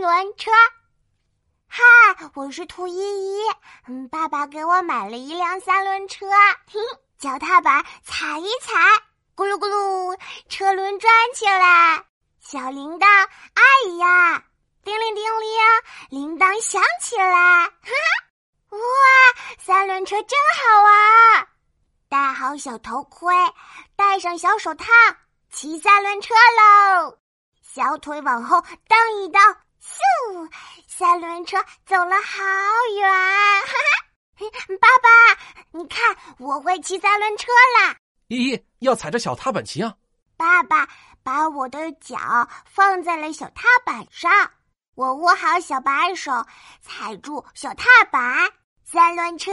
轮车。嗨，我是兔依依，爸爸给我买了一辆三轮车，脚踏板踩一踩，咕噜咕噜，车轮转起来，小铃铛，哎呀，叮铃叮铃，铃铛响起来，哈哈，哇，三轮车真好玩！戴好小头盔，戴上小手套，骑三轮车喽！小腿往后蹬一蹬，咻，三轮车走了好远，哈哈！爸爸，你看，我会骑三轮车啦！依依，要踩着小踏板骑啊！爸爸把我的脚放在了小踏板上，我握好小把手，踩住小踏板，三轮车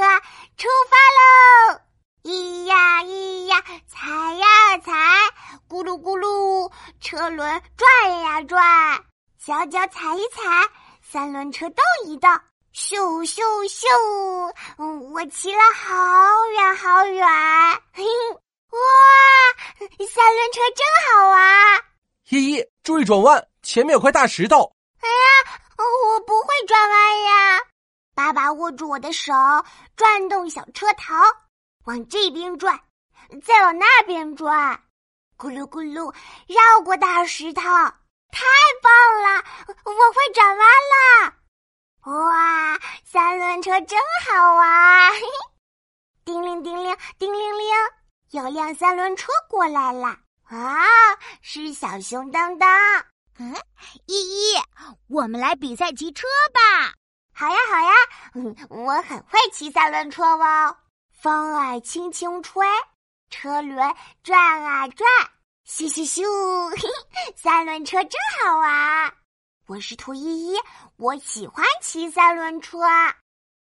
出发喽！咿呀咿呀，踩呀踩，咕噜咕噜，车轮转呀转，小脚踩一踩，三轮车动一动，咻咻咻，我骑了好远好远，嘿嘿。哇，三轮车真好玩！依依，注意转弯，前面有块大石头。哎呀，我不会转弯呀！爸爸握住我的手，转动小车头，往这边转，再往那边转，咕噜咕噜，绕过大石头，太棒了！我会转弯了！哇，三轮车真好玩！嘿嘿，叮铃叮铃，叮铃铃。有辆三轮车过来了啊！是小熊当当。依依，我们来比赛骑车吧！好呀，好呀，我很会骑三轮车哦。风儿轻轻吹，车轮转啊转，咻咻咻，嘿嘿，三轮车真好玩！我是兔依依，我喜欢骑三轮车。